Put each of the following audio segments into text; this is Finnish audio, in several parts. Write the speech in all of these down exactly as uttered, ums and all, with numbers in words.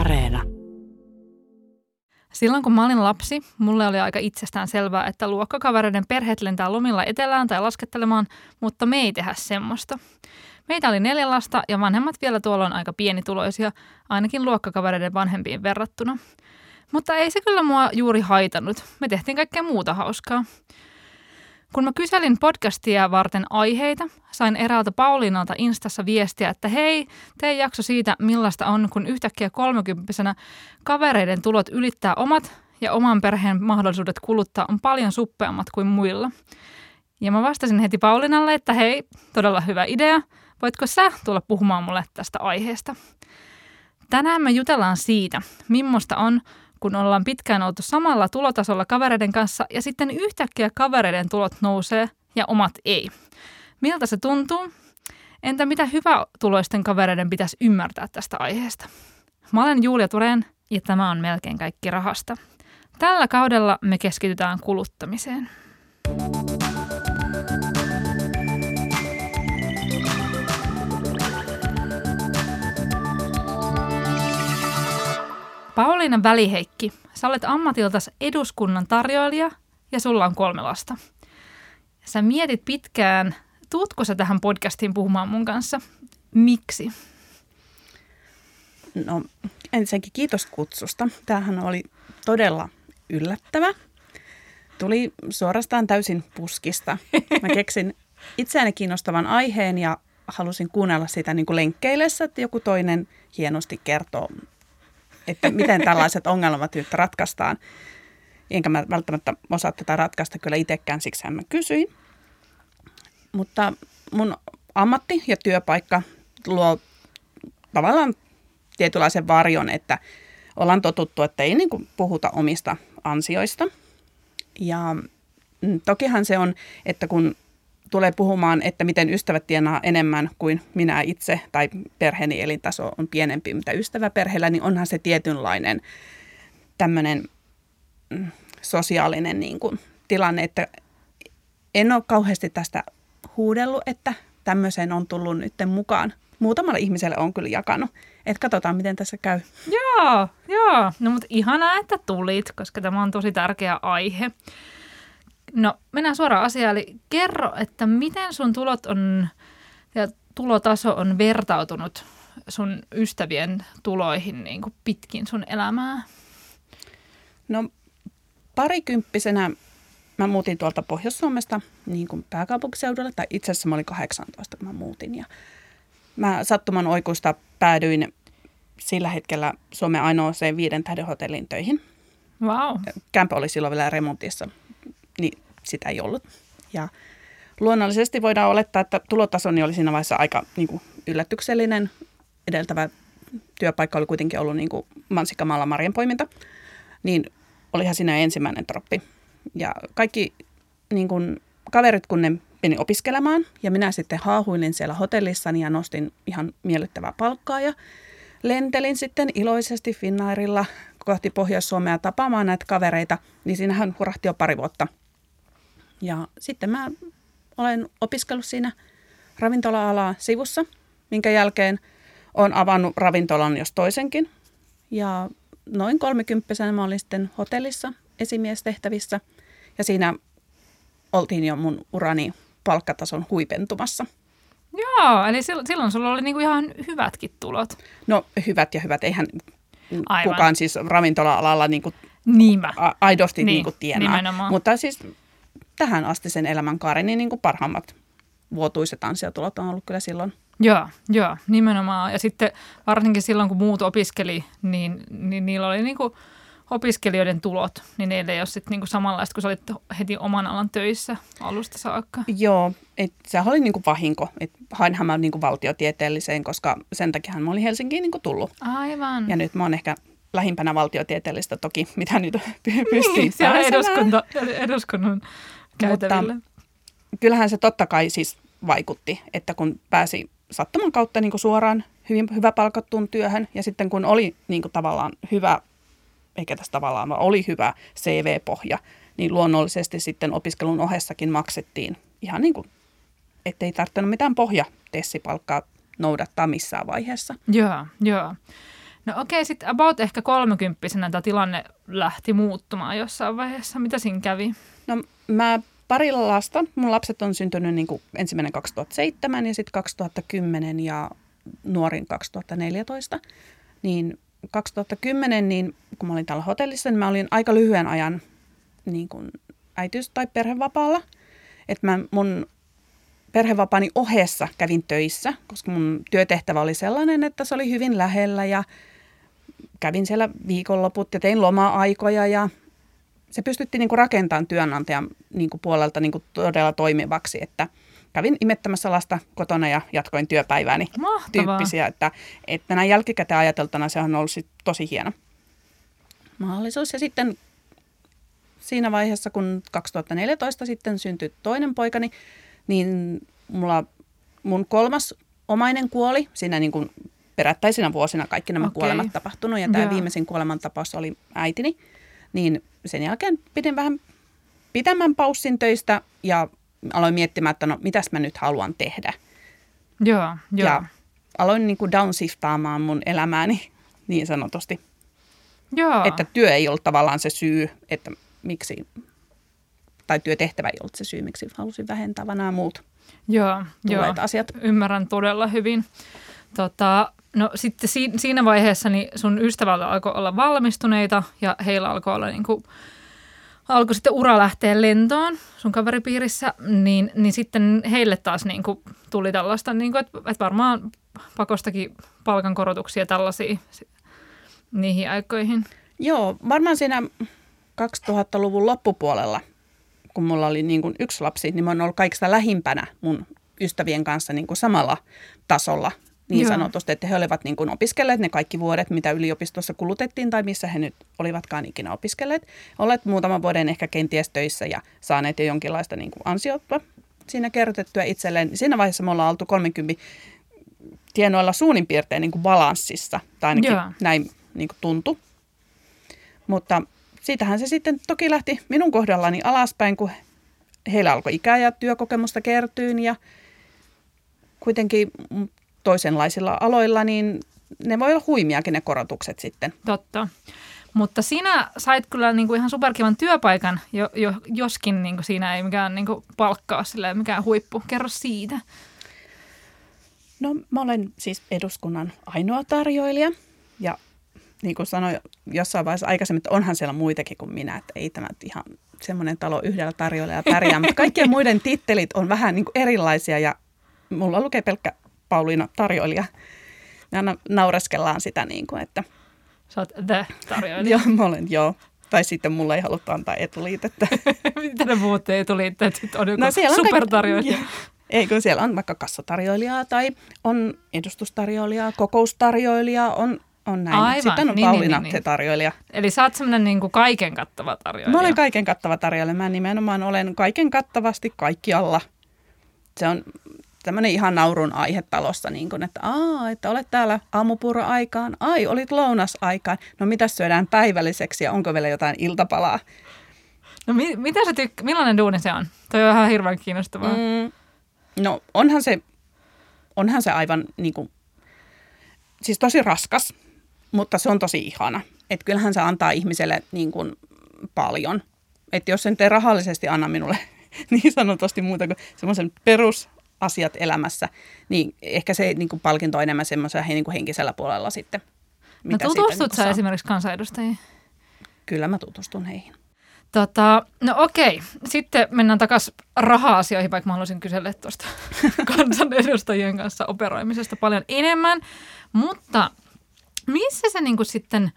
Areena. Silloin kun mä olin lapsi, mulle oli aika itsestään selvää, että luokkakavereiden perheet lentää lomilla etelään tai laskettelemaan, mutta me ei tehdä semmoista. Meitä oli neljä lasta ja vanhemmat vielä tuolloin aika pienituloisia, ainakin luokkakavereiden vanhempiin verrattuna. Mutta ei se kyllä mua juuri haitannut. Me tehtiin kaikkea muuta hauskaa. Kun mä kyselin podcastia varten aiheita, sain eräältä Pauliinalta Instassa viestiä, että hei, tee jakso siitä, millaista on, kun yhtäkkiä kolmekymppisenä kavereiden tulot ylittää omat ja oman perheen mahdollisuudet kuluttaa on paljon suppeammat kuin muilla. Ja mä vastasin heti Pauliinalle, että hei, todella hyvä idea. Voitko sä tulla puhumaan mulle tästä aiheesta? Tänään me jutellaan siitä, millaista on, kun ollaan pitkään oltu samalla tulotasolla kavereiden kanssa ja sitten yhtäkkiä kavereiden tulot nousee ja omat ei. Miltä se tuntuu? Entä mitä hyvätuloisten kavereiden pitäisi ymmärtää tästä aiheesta? Mä olen Julia Thurén ja tämä on Melkein kaikki rahasta. Tällä kaudella me keskitytään kuluttamiseen. Pauliina Väliheikki, sä olet ammatiltasi eduskunnan tarjoilija ja sulla on kolme lasta. Sä mietit pitkään, tuutko sä tähän podcastiin puhumaan mun kanssa? Miksi? No ensinnäkin kiitos kutsusta. Tämähän oli todella yllättävä. Tuli suorastaan täysin puskista. Mä keksin itseäni kiinnostavan aiheen ja halusin kuunnella sitä niin kuin lenkkeilessä, että joku toinen hienosti kertoo, että miten tällaiset ongelmat nyt ratkaistaan. Enkä mä välttämättä osaa tätä ratkaista kyllä itsekään, siksi mä kysyin. Mutta mun ammatti ja työpaikka luo tavallaan tietynlaisen varjon, että ollaan totuttu, että ei niin kuin puhuta omista ansioista. Ja tokihan se on, että kun tulee puhumaan, että miten ystävät tienaa enemmän kuin minä itse tai perheeni elintaso on pienempi, mitä ystäväperheellä, niin onhan se tietynlainen tämmöinen sosiaalinen niin kuin tilanne, että en ole kauheasti tästä huudellut, että tämmöiseen on tullut nyt mukaan. Muutamalla ihmiselle on kyllä jakanut, että katsotaan miten tässä käy. Joo, joo. No mutta ihanaa, että tulit, koska tämä on tosi tärkeä aihe. No, mennään suoraan asiaan. Eli kerro, että miten sun tulot on, ja tulotaso on vertautunut sun ystävien tuloihin niin kuin pitkin sun elämää? No, parikymppisenä mä muutin tuolta Pohjois-Suomesta niin kuin pääkaupunkiseudulle, tai itse asiassa mä olin kahdeksantoista, kun mä muutin. Ja mä sattuman oikuista päädyin sillä hetkellä Suomen ainoaseen viiden tähden hotellin töihin. Wow. Kämpö oli silloin vielä remontissa. Niin sitä ei ollut. Ja luonnollisesti voidaan olettaa, että tulotasoni oli siinä vaiheessa aika niin kuin yllätyksellinen. Edeltävä työpaikka oli kuitenkin ollut niin kuin mansikkamaalla marjanpoiminta. Niin olihan siinä ensimmäinen droppi. Ja kaikki niin kuin kaverit, kun ne meni opiskelemaan ja minä sitten haahuilin siellä hotellissani ja nostin ihan miellyttävää palkkaa ja lentelin sitten iloisesti Finnairilla kohti Pohjois-Suomea tapaamaan näitä kavereita, niin siinähän hurahti jo pari vuotta. Ja sitten mä olen opiskellut siinä ravintola-alaa sivussa, minkä jälkeen olen avannut ravintolan jos toisenkin. Ja noin kolmekymppisenä mä olin sitten hotellissa esimiestehtävissä ja siinä oltiin jo mun urani palkkatason huipentumassa. Joo, eli silloin sulla oli niinku ihan hyvätkin tulot. No hyvät ja hyvät, eihän aivan kukaan siis ravintola-alalla niinku a- aidosti niin, niinku tienaa. Nimenomaan. Mutta siis tähän asti sen elämänkaaren niin niinku parhaimmat vuotuiset ansiotulot on ollut kyllä silloin. Joo, joo, nimenomaan. Ja sitten varsinkin silloin, kun muut opiskeli, niin, niin niillä oli niinku opiskelijoiden tulot, niin ne ei ole sitten niinku samanlaista, kun sä olit heti oman alan töissä alusta saakka. Joo, et sehän oli niinku vahinko. Et hainhan mä niinku valtiotieteelliseen, koska sen takiahan mä olin Helsinkiin niinku tullut. Aivan. Ja nyt mä oon ehkä lähimpänä valtiotieteellistä toki, mitä nyt pystyn niin, siellä eduskunta, eduskunnan käytävillä. Mutta kyllähän se totta kai siis vaikutti, että kun pääsi sattuman kautta niinku suoraan hyvin, hyvä palkattuun työhön ja sitten kun oli niinku tavallaan hyvä eikä tässä tavallaan, vaan oli hyvä C V-pohja, niin luonnollisesti sitten opiskelun ohessakin maksettiin ihan niin kuin, ettei tarvinnut mitään pohjatessipalkkaa noudattaa missään vaiheessa. Joo, joo. No okei, sitten about ehkä kolmekymppisenä tämä tilanne lähti muuttumaan jossain vaiheessa. Mitä siinä kävi? No mä parilla lasta. Mun lapset on syntynyt niin kuin ensimmäinen kaksituhattaseitsemän ja sitten kaksituhattakymmenen ja nuorin kaksituhattaneljätoista. Niin kaksituhattakymmenen, niin kun mä olin täällä hotellissa, niin mä olin aika lyhyen ajan niin kuin äitiys- tai perhevapaalla. Että mä mun perhevapaani ohessa kävin töissä, koska mun työtehtävä oli sellainen, että se oli hyvin lähellä ja kävin siellä viikonloput ja tein loma-aikoja ja se pystyttiin niinku rakentamaan työnantajan niinku puolelta niinku todella toimivaksi, että kävin imettämässä lasta kotona ja jatkoin työpäivääni. Mahtavaa. Tyyppisiä, että, että näin jälkikäteen ajateltuna se on ollut sit tosi hieno mahdollisuus. Ja sitten siinä vaiheessa, kun kaksituhattaneljätoista sitten syntyi toinen poikani, niin mulla, mun kolmas omainen kuoli. Siinä niin kuin perättäisinä vuosina kaikki nämä okay. kuolemat tapahtunut. Ja tämä ja. viimeisin kuolemantapaus oli äitini. Niin sen jälkeen pidin vähän pitämän paussin töistä ja aloin miettimään, että no mitäs mä nyt haluan tehdä. Ja, ja. ja aloin niin kuin downshiftaamaan mun elämääni niin sanotusti. Ja. Että työ ei ollut tavallaan se syy, että miksi... Tai työtehtävä ei ollut se syy, miksi halusin vähentää, vaan nämä muut joo, tulleet joo. asiat. Ymmärrän todella hyvin. Tota, no sitten si- siinä vaiheessa niin sun ystävällä alkoi olla valmistuneita ja heillä alkoi olla niin kuin, alkoi sitten ura lähteä lentoon sun kaveripiirissä, niin, niin sitten heille taas niin kuin, tuli tällaista, niin kuin, että, että varmaan pakostakin palkankorotuksia tällaisiin niihin aikoihin. Joo, varmaan siinä kaksituhattaluvun loppupuolella. Kun mulla oli niin kuin yksi lapsi, niin mä oon ollut kaikista lähimpänä mun ystävien kanssa niin kuin samalla tasolla niin Joo. sanotusti, että he olivat niin kuin opiskelleet ne kaikki vuodet, mitä yliopistossa kulutettiin tai missä he nyt olivatkaan ikinä opiskelleet. Olet muutaman vuoden ehkä kenties töissä ja saaneet jo jonkinlaista niin kuin ansiota siinä kerrytettyä itselleen. Siinä vaiheessa me ollaan oltu kolmekymmentä tienoilla suunnin piirtein niin kuin balanssissa, tai ainakin Joo. näin niin kuin tuntui. Mutta... Siitähän se sitten toki lähti minun kohdallani alaspäin, kun heillä alkoi ikää ja työkokemusta kertyyn ja kuitenkin toisenlaisilla aloilla, niin ne voi olla huimiakin ne korotukset sitten. Totta. Mutta sinä sait kyllä niinku ihan superkivan työpaikan, jo, jo, joskin niinku siinä ei mikään niinku palkkaa sillä mikään huippu. Kerro siitä. No mä olen siis eduskunnan ainoa tarjoilija ja... Niin kuin sanoin jossain vaiheessa aikaisemmin, että onhan siellä muitakin kuin minä, että ei tämä ihan semmoinen talo yhdellä tarjolla ja pärjää, mutta kaikkien muiden tittelit on vähän niin kuin erilaisia ja mulla lukee pelkkä Pauliina tarjoilija. Ja naureskellaan sitä niin kuin, että... Sä oot the tarjoilija. Joo, mä olen, joo. Tai sitten mulla ei haluta antaa etuliitettä. Mitä ne muut etuliitteet sitten on joku no, supertarjoilija? Ei, kun siellä on vaikka kassatarjoilijaa tai on edustustarjoilijaa, kokoustarjoilijaa, on... On näin. Aivan. Sitten on niin, Pauliina niin, niin. tarjoilija. Eli sä oot semmoinen niin kuin kaiken kattava tarjoilija. Mä olen kaiken kattava tarjoilija. Mä nimenomaan olen kaiken kattavasti kaikkialla. Se on tämmöinen ihan naurun aihe talossa, niin kuin, että aa, että olet täällä aamupuuro-aikaan. Ai, olit lounasaikaan. No mitä syödään päivälliseksi ja onko vielä jotain iltapalaa? No mi- mitä sä tykkää? Millainen duuni se on? Toi on ihan hirveän kiinnostavaa. Mm, no onhan se, onhan se aivan niin kuin, siis tosi raskas. Mutta se on tosi ihana. Että kyllähän se antaa ihmiselle niin kuin paljon. Että jos se nyt ei rahallisesti anna minulle niin sanotusti muuta kuin semmoisen perusasiat elämässä, niin ehkä se niin kuin palkinto on enemmän semmoisella niin kuin henkisellä puolella sitten. Mitä no tutustut niin sä saa. Esimerkiksi kansanedustajiin? Kyllä mä tutustun heihin. Tota, no okei. Sitten mennään takaisin raha-asioihin, vaikka mä haluaisin kysellä tuosta kansanedustajien kanssa operoimisesta paljon enemmän. Mutta... Missä se niin kuin sitten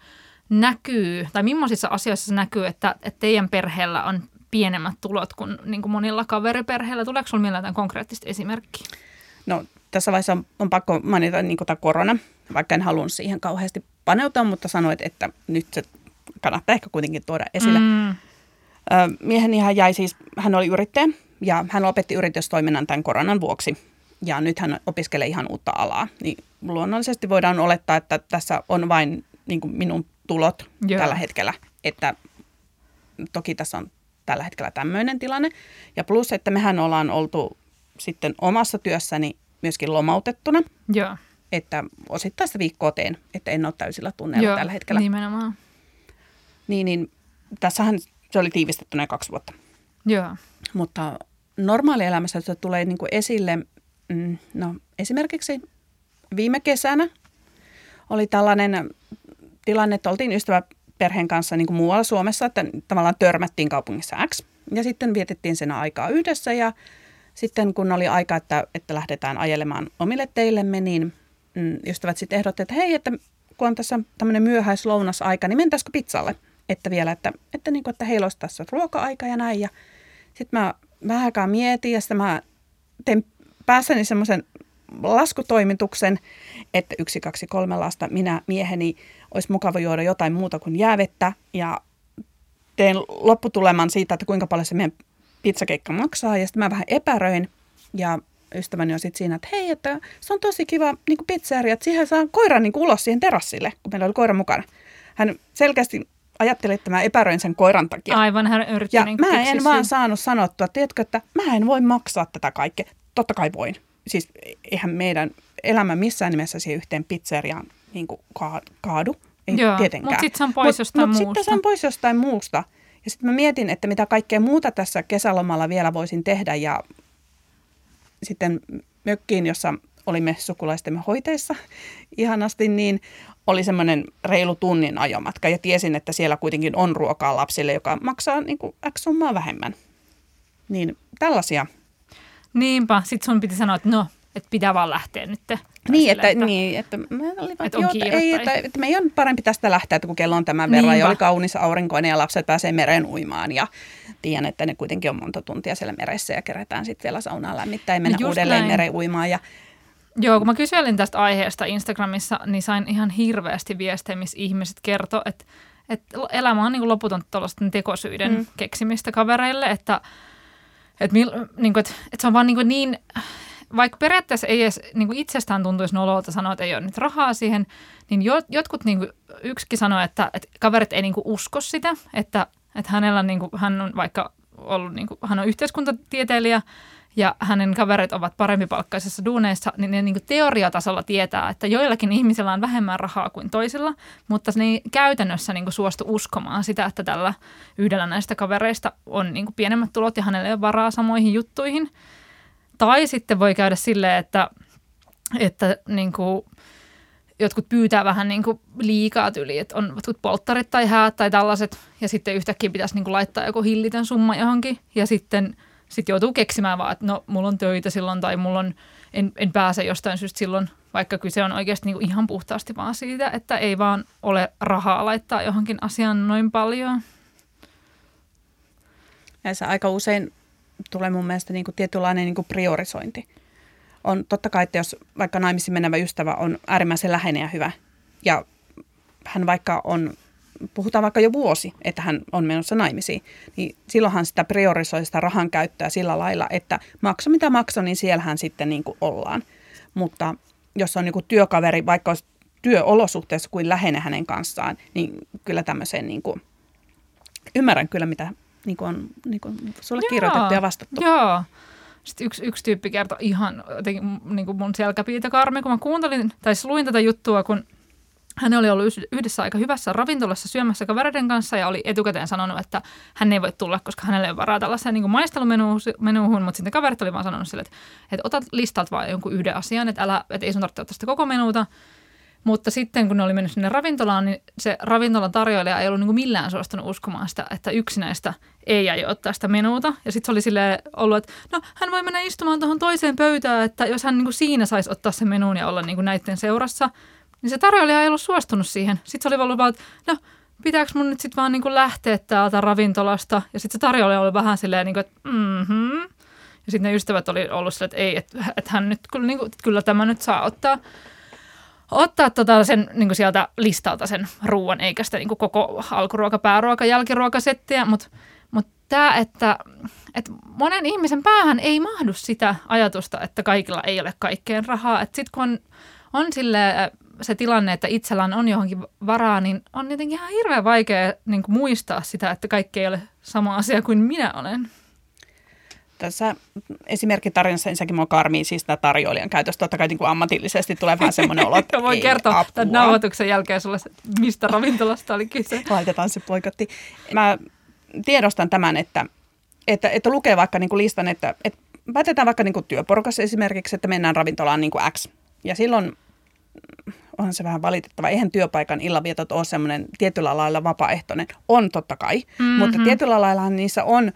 näkyy, tai millaisissa asioissa se näkyy, että, että teidän perheellä on pienemmät tulot kuin, niin kuin monilla kaveriperheillä? Tuleeko sinulla mieleen jotain konkreettista esimerkkiä? No tässä vaiheessa on, on pakko mainita niin kuin tämä korona, vaikka en halunnut siihen kauheasti paneutua, mutta sanoit, että nyt se kannattaa ehkä kuitenkin tuoda esille. Mm. Mieheni hän jäi siis, hän oli yrittäjä ja hän lopetti yritystoiminnan tämän koronan vuoksi. Ja nyt hän opiskelee ihan uutta alaa, niin luonnollisesti voidaan olettaa, että tässä on vain niin kuin minun tulot Joo. tällä hetkellä. Että toki tässä on tällä hetkellä tämmöinen tilanne. Ja plus, että mehän ollaan oltu sitten omassa työssäni myöskin lomautettuna. Joo. että osittaista viikkoa teen, että en ole täysillä tunneilla tällä hetkellä. Joo, nimenomaan. Niin, niin tässähän se oli tiivistettynä kaksi vuotta. Joo. Mutta normaalielämässä se tulee niin kuin esille, no esimerkiksi viime kesänä oli tällainen tilanne, että oltiin ystäväperheen kanssa niin kuin muualla Suomessa, että tavallaan törmättiin kaupungissa X ja sitten vietettiin sen aikaa yhdessä ja sitten kun oli aika, että, että lähdetään ajelemaan omille teillemme, niin ystävät sitten ehdotti, että hei, että kun on tässä tämmöinen myöhäislounasaika, niin mentäisikö pizzalle? Että vielä, että, että, niin kuin, että heillä olisi tässä ruoka-aika ja näin. Ja sitten mä vähän aikaa mietin ja sitten mä tein päässäni semmoisen laskutoimituksen, että yksi, kaksi, kolme lasta, minä, mieheni, olisi mukava juoda jotain muuta kuin jäävettä. Ja tein lopputuleman siitä, että kuinka paljon se meidän pizzakeikka maksaa. Ja sitten mä vähän epäröin ja ystäväni on sitten siinä, että hei, että se on tosi kiva niin pizzeria, että siihen saa koiran niin ulos siihen terassille, kun meillä oli koira mukana. Hän selkeästi ajatteli, että mä epäröin sen koiran takia. Aivan, hän yritti. Ja niin mä en syy. vaan saanut sanottua, tiedätkö, että mä en voi maksaa tätä kaikkea. Totta kai voin. Siis eihän meidän elämä missään nimessä siihen yhteen pizzeriaan niin kaadu. Ei Joo, tietenkään. Mutta sitten se on pois jostain mut, muusta. Mutta sitten se on pois jostain muusta. Ja sitten mä mietin, että mitä kaikkea muuta tässä kesälomalla vielä voisin tehdä. Ja sitten mökkiin, jossa olimme sukulaistemme hoiteissa ihanasti, niin oli semmoinen reilu tunnin ajomatka. Ja tiesin, että siellä kuitenkin on ruokaa lapsille, joka maksaa niin kuin X summaa vähemmän. Niin tällaisia. Niinpä. Sitten sun piti sanoa, että no, että pitää vaan lähteä nyt. Niin, että, että, niin, että, että, joo, ei, että, että meidän on parempi tästä lähteä, että kun kello on tämän verran Niinpä. Ja oli kaunis aurinkoinen ja lapset pääsee mereen uimaan. Ja tiedän, että ne kuitenkin on monta tuntia siellä meressä ja kerätään sitten vielä saunaa lämmittää ja mennä no uudelleen näin. mereen uimaan. Ja... Joo, kun mä kyselin tästä aiheesta Instagramissa, niin sain ihan hirveästi viestejä, missä ihmiset kertoi, että, että elämä on niin kuin loputon tuollaisten tekosyiden mm. keksimistä kavereille, että, että, mil, niin kuin, että, että se on vaan niin, kuin niin vaikka periaatteessa ei edes niin kuin itsestään tuntuisi nololta sanoa, että ei ole nyt rahaa siihen, niin jotkut, niin kuin yksikin sanoi, että, että kaverit ei niin kuin usko sitä, että, että hänellä niin kuin, hän on vaikka ollut, niin kuin, hän on yhteiskuntatieteilijä ja hänen kaverit ovat parempipalkkaisessa duuneissa, niin ne niin kuin teoriatasolla tietää, että joillakin ihmisillä on vähemmän rahaa kuin toisilla, mutta ne ei käytännössä niin kuin suostu uskomaan sitä, että tällä yhdellä näistä kavereista on niin kuin pienemmät tulot ja hänellä ei ole varaa samoihin juttuihin. Tai sitten voi käydä silleen, että, että niin kuin, jotkut pyytää vähän niin kuin liikaa tyliin, että on jotkut polttarit tai häät tai tällaiset, ja sitten yhtäkkiä pitäisi niin kuin laittaa joku hillitön summa johonkin, ja sitten sit joutuu keksimään vaan, että no, mulla on töitä silloin, tai mulla on, en, en pääse jostain syystä silloin, vaikka kyse on oikeasti niin kuin ihan puhtaasti vaan siitä, että ei vaan ole rahaa laittaa johonkin asiaan noin paljon. Näissä aika usein... tulee mun mielestä niin kuin tietynlainen niin kuin priorisointi. On totta kai, että jos vaikka naimisiin menevä ystävä on äärimmäisen läheinen ja hyvä, ja hän vaikka on, puhutaan vaikka jo vuosi, että hän on menossa naimisiin, niin silloinhan sitä priorisoi sitä rahan käyttöä sillä lailla, että makso mitä makso, niin siellähän sitten niin kuin ollaan. Mutta jos on niin kuin työkaveri, vaikka olisi työolosuhteessa kuin läheinen hänen kanssaan, niin kyllä tämmöiseen niin kuin, ymmärrän kyllä mitä niin kuin on niin kuin sulle Joo. kirjoitettu ja vastattu. Joo. Sitten yksi, yksi tyyppi kertoi ihan jotenkin niin kuin mun selkäpiitokarmi, kun mä kuuntelin tai luin tätä juttua, kun hän oli ollut yhdessä aika hyvässä ravintolassa syömässä kavereiden kanssa ja oli etukäteen sanonut, että hän ei voi tulla, koska hänelle ei ole varaa tällaiseen niin kuin maistelumenuuhun, mutta sitten kaverit oli vaan sanonut sille, että, että otat listalta vaan jonkun yhden asian, että, älä, että ei sun tarvitse ottaa sitä koko menuuta. Mutta sitten kun ne oli mennyt sinne ravintolaan, niin se ravintolan tarjoilija ei ollut niin kuin millään suostunut uskomaan sitä, että yksi näistä ei aio ottaa sitä menuuta. Ja sitten se oli silleen ollut, että no hän voi mennä istumaan tuohon toiseen pöytään, että jos hän niin kuin siinä saisi ottaa sen menuun ja olla niin kuin näiden seurassa, niin se tarjoilija ei ollut suostunut siihen. Sitten se oli ollut vaan, että no pitääkö mun nyt sitten vaan niin kuin lähteä täältä ravintolasta. Ja sitten se tarjoilija oli vähän silleen, niin kuin, että mhm. Ja sitten ne ystävät oli ollut silleen, että ei, että, että hän nyt kyllä, niin kuin, että kyllä tämä nyt saa ottaa. Ottaa tota sen, niin kuin sieltä listalta sen ruoan, eikä sitä niin kuin koko alkuruoka, pääruoka, jälkiruokasettiä, mutta mut tämä, että et monen ihmisen päähän ei mahdu sitä ajatusta, että kaikilla ei ole kaikkeen rahaa. Sitten kun on, on sille, se tilanne, että itsellään on johonkin varaa, niin on jotenkin ihan hirveän vaikea niin kuin muistaa sitä, että kaikki ei ole sama asia kuin minä olen. Tässä esimerkkitarinassa ensinnäkin minua karmiin siis tämä tarjoilijan käytös. Totta kai niin kuin ammatillisesti tulee vähän semmoinen olo, että voi kertoa apua. Tämän nauhoituksen jälkeen sulle, mistä ravintolasta oli kyse. Laitetaan se poikotti. Mä tiedostan tämän, että, että, että lukee vaikka niin kuin listan, että, että päätetään vaikka niin kuin työporukassa esimerkiksi, että mennään ravintolaan niin kuin X. Ja silloin onhan se vähän valitettava. Eihän työpaikan illanvietot ole semmoinen tietyllä lailla vapaaehtoinen. On totta kai, mm-hmm. mutta tietyllä laillahan niissä on.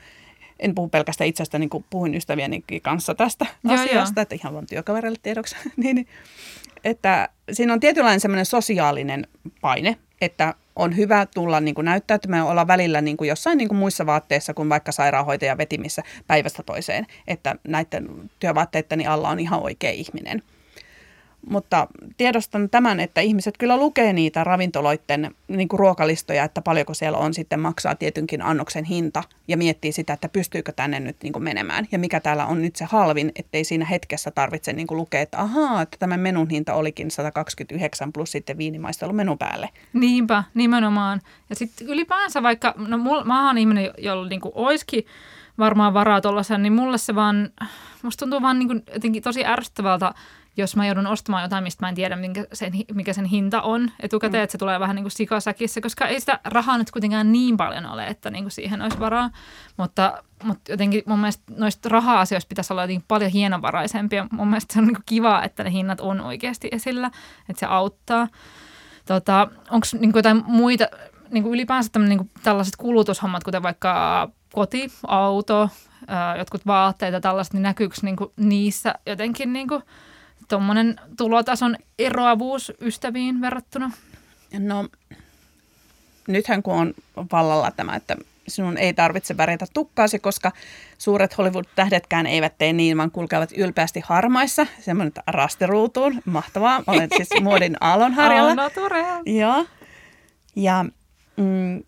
En puhu pelkästään itsestä, niin kuin puhuin ystävieni kanssa tästä joo, asiasta, joo. Että ihan vaan työkaverille tiedoksi. niin, että siinä on tietynlainen semmoinen sosiaalinen paine, että on hyvä tulla niin kuin näyttäytymään ja olla välillä niin kuin jossain niin kuin muissa vaatteissa kuin vaikka sairaanhoitaja vetimissä päivästä toiseen. Että näiden työvaatteitteni alla on ihan oikea ihminen. Mutta tiedostan tämän, että ihmiset kyllä lukee niitä ravintoloiden niin kuin ruokalistoja, että paljonko siellä on sitten maksaa tietynkin annoksen hinta ja miettii sitä, että pystyykö tänne nyt niin kuin menemään ja mikä täällä on nyt se halvin, ettei siinä hetkessä tarvitse niin kuin lukea, että ahaa, että tämän menun hinta olikin sata kaksikymmentäyhdeksän plus sitten viinimaistelu menun päälle. Niinpä, nimenomaan. Ja sitten ylipäänsä vaikka, no mul, mä oon ihminen, jolla niin kuin oiskin varmaan varaa tuollaisen, niin mulle se vaan, musta tuntuu vaan niin kuin jotenkin tosi ärsyttävältä, jos mä joudun ostamaan jotain, mistä mä en tiedä, minkä sen, mikä sen hinta on etukäteen, mm. että se tulee vähän niin kuin sikasäkissä, koska ei sitä rahaa nyt kuitenkaan niin paljon ole, että niin kuin siihen olisi varaa. Mutta, mutta jotenkin mun mielestä noista raha-asioista pitäisi olla jotenkin paljon hienovaraisempia. Mun mielestä se on niin kuin kivaa, että ne hinnat on oikeasti esillä, että se auttaa. Tota, onko niin kuin jotain muita, niin kuin ylipäänsä niin kuin tällaiset kulutushommat, kuten vaikka koti, auto, jotkut vaatteet ja tällaiset, niin näkyykö niin kuin niissä jotenkin niin kuin tuommoinen tulotason eroavuus ystäviin verrattuna? No, nythän kun on vallalla tämä, että sinun ei tarvitse värjätä tukkaasi, koska suuret Hollywood-tähdetkään eivät tee niin, vaan kulkevat ylpeästi harmaissa. Semmoinen rastiruutuun. Mahtavaa. Olen siis muodin aallonharjalla. Joo. Ja mm,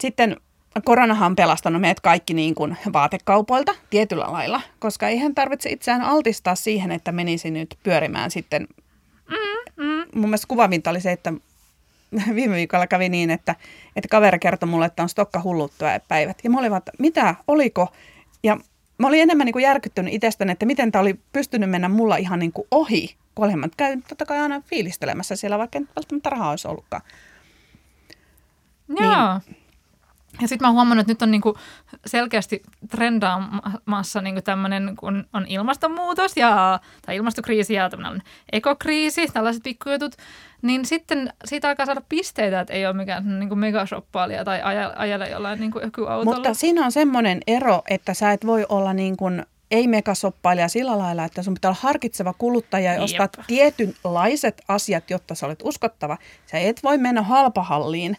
sitten koronahan on pelastanut meidät kaikki niin kuin vaatekaupoilta tietyllä lailla, koska eihän tarvitse itseään altistaa siihen, että menisi nyt pyörimään sitten. Mm, mm. Mun mielestä kuvavinta oli se, että viime viikolla kävi niin, että, että kaveri kertoi mulle, että on stokka hulluttua päivät. Ja mä olin vaan, mitä, oliko? Ja mä olin enemmän niin kuin järkyttynyt itsestäni, että miten tämä oli pystynyt mennä mulla ihan niin kuin ohi, kun olin mä käynyt totta kai aina fiilistelemässä siellä, vaikka en välttämättä rahaa olisi ollutkaan. Joo. Niin, ja sitten mä oon huomannut, että nyt on niinku selkeästi trendaamassa niinku tämmöinen, kun on ilmastonmuutos ja, tai ilmastokriisi ja tämmöinen ekokriisi, tällaiset pikkujutut, niin sitten siitä alkaa saada pisteitä, että ei ole mikään niinku megashoppailija tai ajella jollain niinku ökyautolla. Mutta siinä on semmoinen ero, että sä et voi olla niin kuin ei megashoppailija sillä lailla, että sun pitää olla harkitseva kuluttaja ja ostaa tietynlaiset asiat, jotta sä olet uskottava. Sä et voi mennä halpahalliin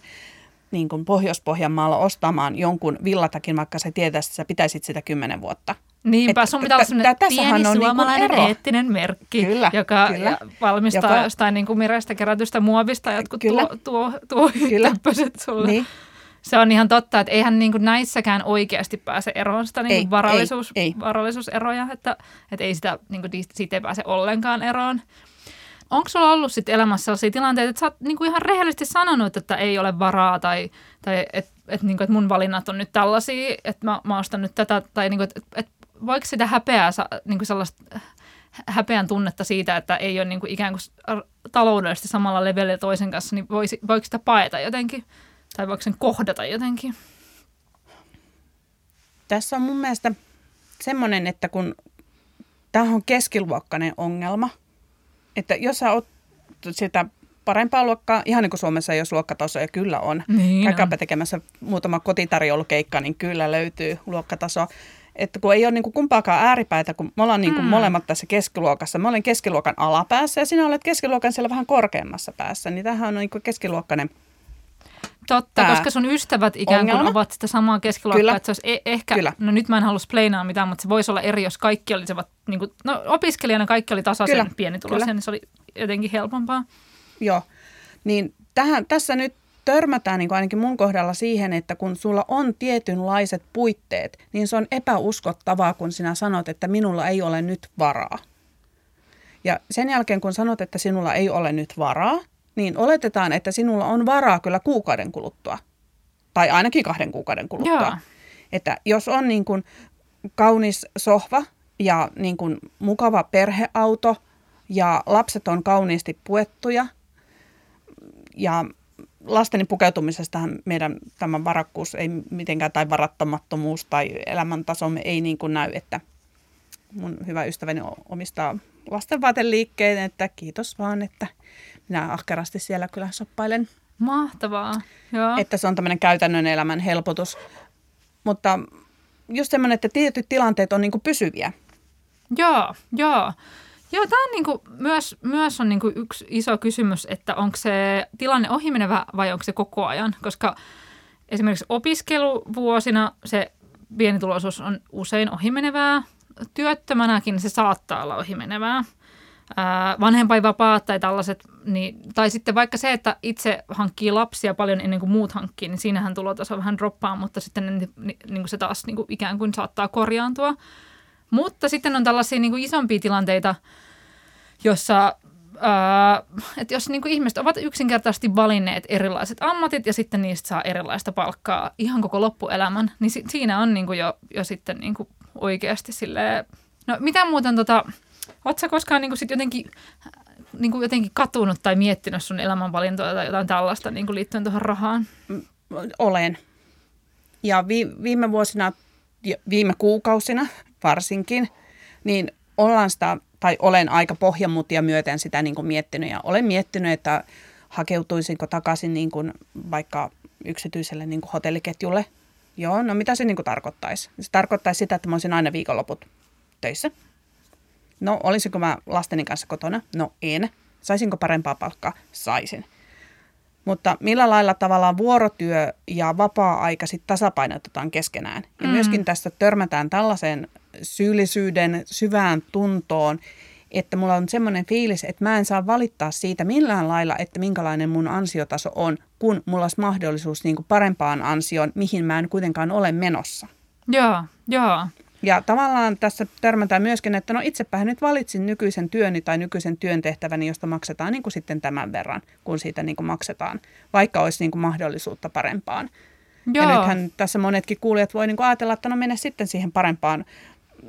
niin kuin Pohjois-Pohjanmaalla ostamaan jonkun villatakin, vaikka sä tietäisi, että sä pitäisit sitä kymmenen vuotta. Niinpä, sun pitää olla sellainen pieni suomalainen eettinen merkki, joka valmistaa jostain mireistä kerätystä muovista jotkut tuohyttäpöset sulle. Se on ihan totta, että eihän näissäkään oikeasti pääse eroon sitä varallisuuseroja, että ei sitä siitä ei pääse ollenkaan eroon. Onko sulla ollut sit elämässä sellaisia tilanteita, että sä oot niinku ihan rehellisesti sanonut, että ei ole varaa tai, tai että et niinku, et mun valinnat on nyt tällaisia, että mä, mä ostan nyt tätä, tai niinku, että et, voiko sitä häpeää, niinku sellaista häpeän tunnetta siitä, että ei ole niinku ikään kuin taloudellisesti samalla levelillä toisen kanssa, niin voisi, voiko sitä paeta jotenkin tai voiko sen kohdata jotenkin? Tässä on mun mielestä semmoinen, että kun tämä on keskiluokkainen ongelma, että jos sä oot sitä parempaa luokkaa, ihan niin kuin Suomessa jos luokkatasoja kyllä on. Niin Käykääpä tekemässä muutama kotitarjoulukeikka, niin kyllä löytyy luokkataso. Että kun ei ole niin kuin kumpaakaan ääripäätä, kun me ollaan niin kuin mm. molemmat tässä keskiluokassa. Mä olen keskiluokan alapäässä ja sinä olet keskiluokan siellä vähän korkeammassa päässä. Niin tämähän on niin kuin keskiluokkainen. Totta, koska sun ystävät ikään kuin ongelma ovat sitä samaa keskiluokkaa, kyllä, että se olisi e- ehkä, kyllä, no nyt mä en halua spleinaa mitään, mutta se voisi olla eri, jos kaikki olisivat, niin kuin, no opiskelijana kaikki oli tasaisen, kyllä, pienituloisen, niin se oli jotenkin helpompaa. Joo, niin tähän, tässä nyt törmätään niin kuin ainakin mun kohdalla siihen, että kun sulla on tietynlaiset puitteet, niin se on epäuskottavaa, kun sinä sanot, että minulla ei ole nyt varaa. Ja sen jälkeen, kun sanot, että sinulla ei ole nyt varaa, niin oletetaan, että sinulla on varaa kyllä kuukauden kuluttua, tai ainakin kahden kuukauden kuluttua. Jaa. Että jos on niin kuin kaunis sohva ja niin kuin mukava perheauto ja lapset on kauniisti puettuja. Ja lasteni pukeutumisestahan meidän tämän varakkuus ei mitenkään, tai varattamattomuus tai elämäntasomme ei niin kuin näy, että mun hyvä ystäväni omistaa lastenvaateliikkeen, että kiitos vaan, että minä ahkerasti siellä kyllä shoppailen. Mahtavaa, joo. Että se on tämmöinen käytännön elämän helpotus. Mutta just semmoinen, että tietyt tilanteet on niin kuin pysyviä. Joo, joo. Joo, tämä on niin kuin, myös, myös on niin kuin yksi iso kysymys, että onko se tilanne ohimenevä vai onko se koko ajan. Koska esimerkiksi opiskeluvuosina se pienituloisuus on usein ohimenevää. Työttömänäkin se saattaa olla ohimenevää. Vanhempainvapaat tai tällaiset, niin, tai sitten vaikka se, että itse hankkii lapsia paljon ennen kuin muut hankkii, niin siinähän tulotaso vähän droppaa, mutta sitten niin, niin, se taas niin kuin ikään kuin saattaa korjaantua. Mutta sitten on tällaisia niin kuin isompia tilanteita, jossa ää, että jos niin kuin ihmiset ovat yksinkertaisesti valinneet erilaiset ammatit ja sitten niistä saa erilaista palkkaa ihan koko loppuelämän, niin si- siinä on niin kuin jo, jo sitten niin kuin oikeasti silleen, no mitä muuten tota... Oletko koskaan niin kuin sit jotenkin, niin kuin jotenkin katunut tai miettinyt sun elämänvalintoja tai jotain tällaista niin kuin liittyen tuohon rahaan? Olen. Ja viime vuosina, viime kuukausina varsinkin, niin ollaan sitä, tai olen aika pohjamutia myöten sitä niin kuin miettinyt. Ja olen miettinyt, että hakeutuisinko takaisin niin kuin vaikka yksityiselle niin kuin hotelliketjulle. Joo, no mitä se niin kuin tarkoittaisi? Se tarkoittaisi sitä, että mä olisin aina viikonloput töissä. No, olisinko mä lasteni kanssa kotona? No en. Saisinko parempaa palkkaa? Saisin. Mutta millä lailla tavallaan vuorotyö ja vapaa-aika sitten tasapainotetaan keskenään. Ja mm. myöskin tässä törmätään tällaiseen syyllisyyden syvään tuntoon, että mulla on semmoinen fiilis, että mä en saa valittaa siitä millään lailla, että minkälainen mun ansiotaso on, kun mulla olisi mahdollisuus niinku parempaan ansioon, mihin mä en kuitenkaan ole menossa. Joo, joo. Ja tavallaan tässä törmätään myöskin, että no itsepähän nyt valitsin nykyisen työni tai nykyisen työntehtäväni, josta maksetaan niin kuin sitten tämän verran, kun siitä niin kuin maksetaan, vaikka olisi niin kuin mahdollisuutta parempaan. Joo. Ja nythän tässä monetkin kuulijat voi niin kuin ajatella, että no mene sitten siihen parempaan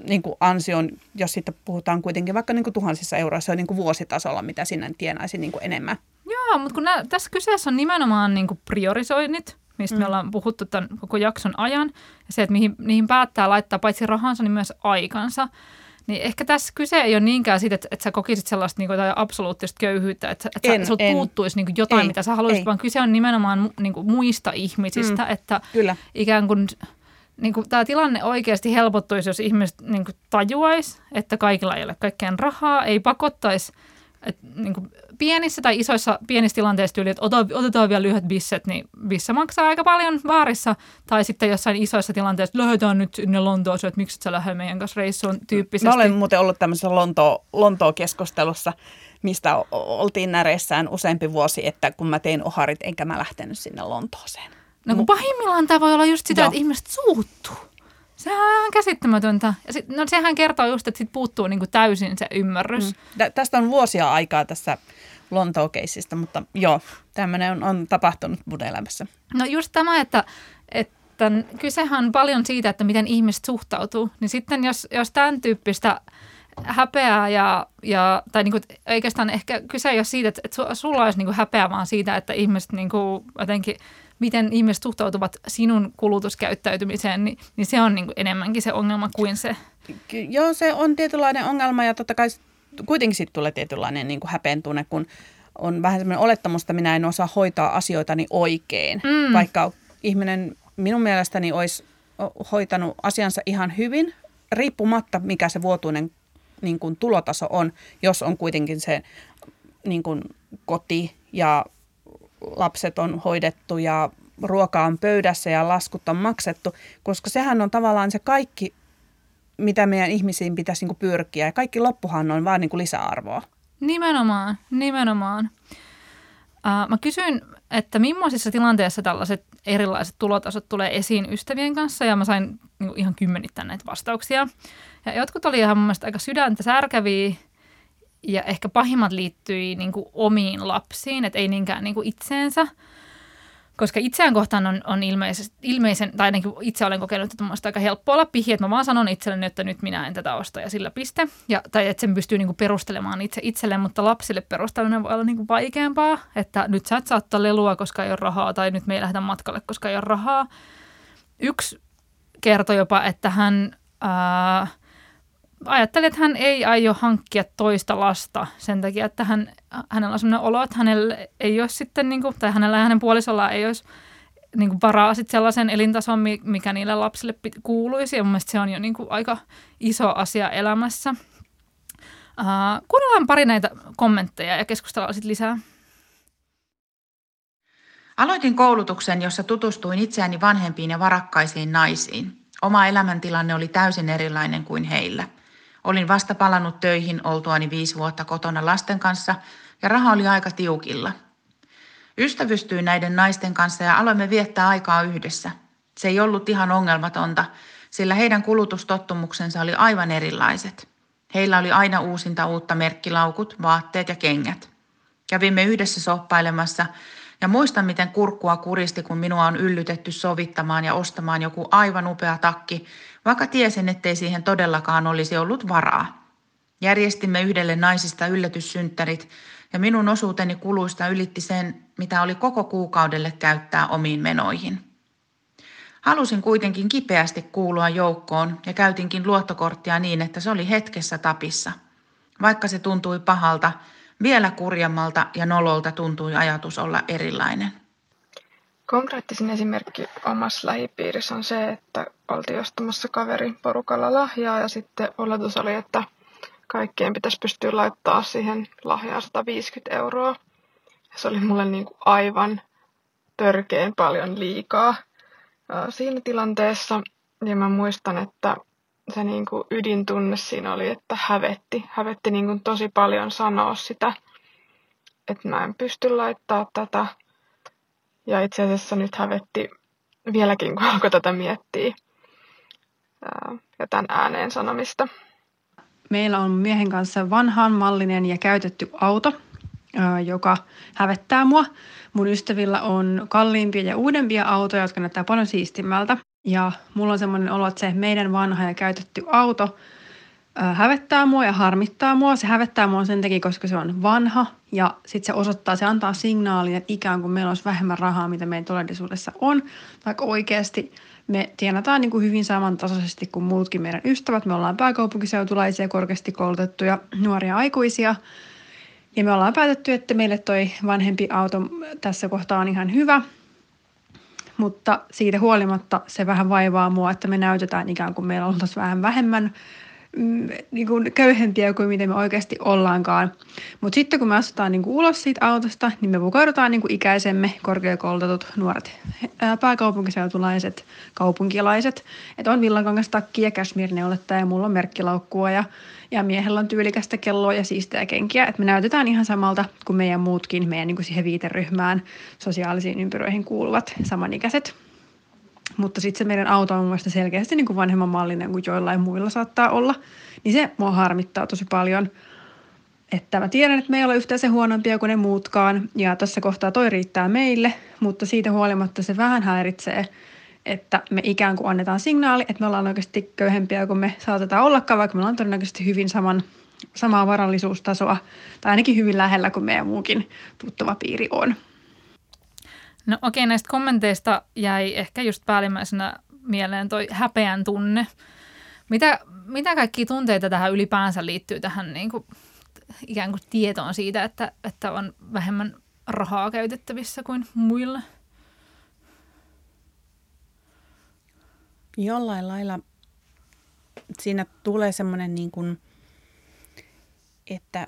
niin kuin ansioon, jos sitten puhutaan kuitenkin vaikka niin kuin tuhansissa euroissa niin kuin vuositasolla, mitä sinne tienaisi niin kuin enemmän. Joo, mutta kun nää, tässä kyseessä on nimenomaan niin kuin priorisoinnit, mistä me ollaan puhuttu tämän koko jakson ajan. Ja se, että mihin, niihin päättää laittaa paitsi rahansa, niin myös aikansa. Niin ehkä tässä kyse ei ole niinkään siitä, että, että sä kokisit sellaista niin kuin, absoluuttista köyhyyttä, että, että en, sulta en. puuttuisi niin kuin jotain, ei, mitä sä haluaisit, ei. Vaan kyse on nimenomaan niin kuin, muista ihmisistä, mm, että kyllä. Ikään kuin, niin kuin tämä tilanne oikeasti helpottuisi, jos ihmiset niin kuin tajuaisi, että kaikilla ei ole kaikkeen rahaa, ei pakottaisi. Et niin kuin pienissä tai isoissa pienissä tilanteissa tyyli, että otetaan vielä lyhyet bisset, niin bissa maksaa aika paljon baarissa. Tai sitten jossain isoissa tilanteissa, löydetään nyt sinne Lontoon, että miksi et sä lähde meidän kanssa reissuun tyyppisesti. Mä olen muuten ollut tämmöisessä Lonto- Lontoon-keskustelussa, mistä o- oltiin näreissään useampi vuosi, että kun mä tein oharit, enkä mä lähtenyt sinne Lontooseen. No kun pahimmillaan tämä voi olla just sitä, joo, että ihmiset suuttuu. Sehän on ihan käsittämätöntä. Ja sit, no, sehän kertoo just, että sit puuttuu niinku täysin se ymmärrys. Mm. Tä- tästä on vuosia aikaa tässä Lontoon-keissistä, mutta joo, tämmöinen on, on tapahtunut mun elämässä. No just tämä, että, että kysehän on paljon siitä, että miten ihmiset suhtautuu. Niin sitten jos, jos tämän tyyppistä häpeää ja, ja tai niinku, oikeastaan ehkä kyse ei ole siitä, että, että sulla olisi niinku häpeä, vaan siitä, että ihmiset niinku jotenkin... miten ihmiset suhtautuvat sinun kulutuskäyttäytymiseen, niin, niin se on niin kuin enemmänkin se ongelma kuin se. Joo, se on tietynlainen ongelma ja totta kai kuitenkin siitä tulee tietynlainen niin kuin häpeen tunne, kun on vähän semmoinen olettamus, että minä en osaa hoitaa asioitani oikein. Mm. Vaikka ihminen minun mielestäni olisi hoitanut asiansa ihan hyvin, riippumatta mikä se vuotuinen niin kuin tulotaso on, jos on kuitenkin se niin kuin koti ja lapset on hoidettu ja ruoka on pöydässä ja laskut on maksettu, koska sehän on tavallaan se kaikki, mitä meidän ihmisiin pitäisi niinku pyrkiä. Ja kaikki loppuhan on vaan niinku lisäarvoa. Nimenomaan, nimenomaan. Äh, mä kysyin, että millaisissa tilanteissa tällaiset erilaiset tulotasot tulee esiin ystävien kanssa ja mä sain niinku ihan kymmenittäin näitä vastauksia. Ja jotkut oli ihan mun mielestä aika sydäntä särkäviä. Ja ehkä pahimmat liittyi niin kuin omiin lapsiin, että ei niinkään niin kuin itseensä. Koska itseään kohtaan on, on ilmeisesti, ilmeisen, tai ainakin itse olen kokenut, että on aika helppo olla pihi, että mä vaan sanon itselleni, että nyt minä en tätä osta ja sillä piste. Ja, tai että sen pystyy niinku perustelemaan itse itselleen, mutta lapsille perustaminen voi olla niinku vaikeampaa, että nyt sä et saa ottaa lelua, koska ei ole rahaa, tai nyt me ei lähdetä matkalle, koska ei ole rahaa. Yksi kertoi jopa, että hän ää, ajatteli, että hän ei aio hankkia toista lasta sen takia, että hän, hänellä on sellainen olo, että hänellä ei olisi sitten, niin kuin, tai hänellä ja hänen puolisollaan ei olisi niin kuin varaa sitten sellaisen elintason, mikä niille lapsille kuuluisi. Ja mun mielestä se on jo niin kuin aika iso asia elämässä. Äh, kuunnellaan pari näitä kommentteja ja keskustellaan sitten lisää. Aloitin koulutuksen, jossa tutustuin itseäni vanhempiin ja varakkaisiin naisiin. Oma elämäntilanne oli täysin erilainen kuin heillä. Olin vasta palannut töihin oltuani viisi vuotta kotona lasten kanssa ja raha oli aika tiukilla. Ystävystyin näiden naisten kanssa ja aloimme viettää aikaa yhdessä. Se ei ollut ihan ongelmatonta, sillä heidän kulutustottumuksensa oli aivan erilaiset. Heillä oli aina uusinta uutta merkkilaukut, vaatteet ja kengät. Kävimme yhdessä soppailemassa ja muistan, miten kurkkua kuristi, kun minua on yllytetty sovittamaan ja ostamaan joku aivan upea takki, vaikka tiesin, ettei siihen todellakaan olisi ollut varaa. Järjestimme yhdelle naisista yllätyssynttärit ja minun osuuteni kuluista ylitti sen, mitä oli koko kuukaudelle käyttää omiin menoihin. Halusin kuitenkin kipeästi kuulua joukkoon ja käytinkin luottokorttia niin, että se oli hetkessä tapissa. Vaikka se tuntui pahalta, vielä kurjemmalta ja nololta tuntui ajatus olla erilainen. Konkreettisin esimerkki omassa lähipiirissä on se, että oltiin ostamassa kaverin porukalla lahjaa ja sitten oletus oli, että kaikkien pitäisi pystyä laittaa siihen lahjaan sata viisikymmentä euroa. Se oli mulle niin kuin aivan törkeen paljon liikaa siinä tilanteessa. Ja mä muistan, että se niin kuin ydintunne siinä oli, että hävetti. Hävetti niin kuin tosi paljon sanoa sitä, että mä en pysty laittaa tätä. Ja itse asiassa nyt hävetti vieläkin, kun alkoi tätä miettiä ja tämän ääneen sanomista. Meillä on miehen kanssa vanhanmallinen ja käytetty auto, joka hävettää mua. Mun ystävillä on kalliimpia ja uudempia autoja, jotka näyttää paljon siistimmältä. Ja mulla on semmoinen olo, että se meidän vanha ja käytetty auto hävettää mua ja harmittaa mua. Se hävettää mua sen takia, koska se on vanha ja sitten se osoittaa, se antaa signaalin, että ikään kuin meillä olisi vähemmän rahaa, mitä meidän todellisuudessa on. Vaikka oikeasti me tienataan niin kuin hyvin samantasoisesti kuin muutkin meidän ystävät. Me ollaan pääkaupunkiseutulaisia, korkeasti koulutettuja nuoria aikuisia. Ja me ollaan päätetty, että meille toi vanhempi auto tässä kohtaa on ihan hyvä. Mutta siitä huolimatta se vähän vaivaa mua, että me näytetään ikään kuin meillä oltaisiin vähän vähemmän niin kuin köyhempiä kuin miten me oikeasti ollaankaan. Mutta sitten kun me asutaan niin kuin ulos siitä autosta, niin me pukeudutaan niin kuin ikäisemme, korkeakoulutetut, nuoret, ää, pääkaupunkiseutulaiset, kaupunkilaiset. Että on villankangastakki ja käsmirneuletta ja mulla on merkkilaukkua ja, ja miehellä on tyylikästä kelloa ja siistejä kenkiä. Että me näytetään ihan samalta kuin meidän muutkin, meidän niin kuin siihen viiteryhmään, sosiaalisiin ympyröihin kuuluvat samanikäiset. Mutta sitten se meidän auto on mun mielestä selkeästi niin kuin vanhemman mallinen kuin joillain muilla saattaa olla. Niin se mua harmittaa tosi paljon. Että mä tiedän, että me ei ole yhtään se huonompia kuin ne muutkaan. Ja tässä kohtaa toi riittää meille, mutta siitä huolimatta se vähän häiritsee, että me ikään kuin annetaan signaali, että me ollaan oikeasti köyhempiä kuin me saatetaan ollakaan, vaikka me ollaan todennäköisesti hyvin saman, samaa varallisuustasoa. Tai ainakin hyvin lähellä kuin meidän muukin tuttava piiri on. No okei, näistä kommenteista jäi ehkä just päällimmäisenä mieleen toi häpeän tunne. Mitä, mitä kaikkia tunteita tähän ylipäänsä liittyy tähän niin kuin, ikään kuin tietoon siitä, että, että on vähemmän rahaa käytettävissä kuin muilla? Jollain lailla siinä tulee semmoinen, niin kuin, että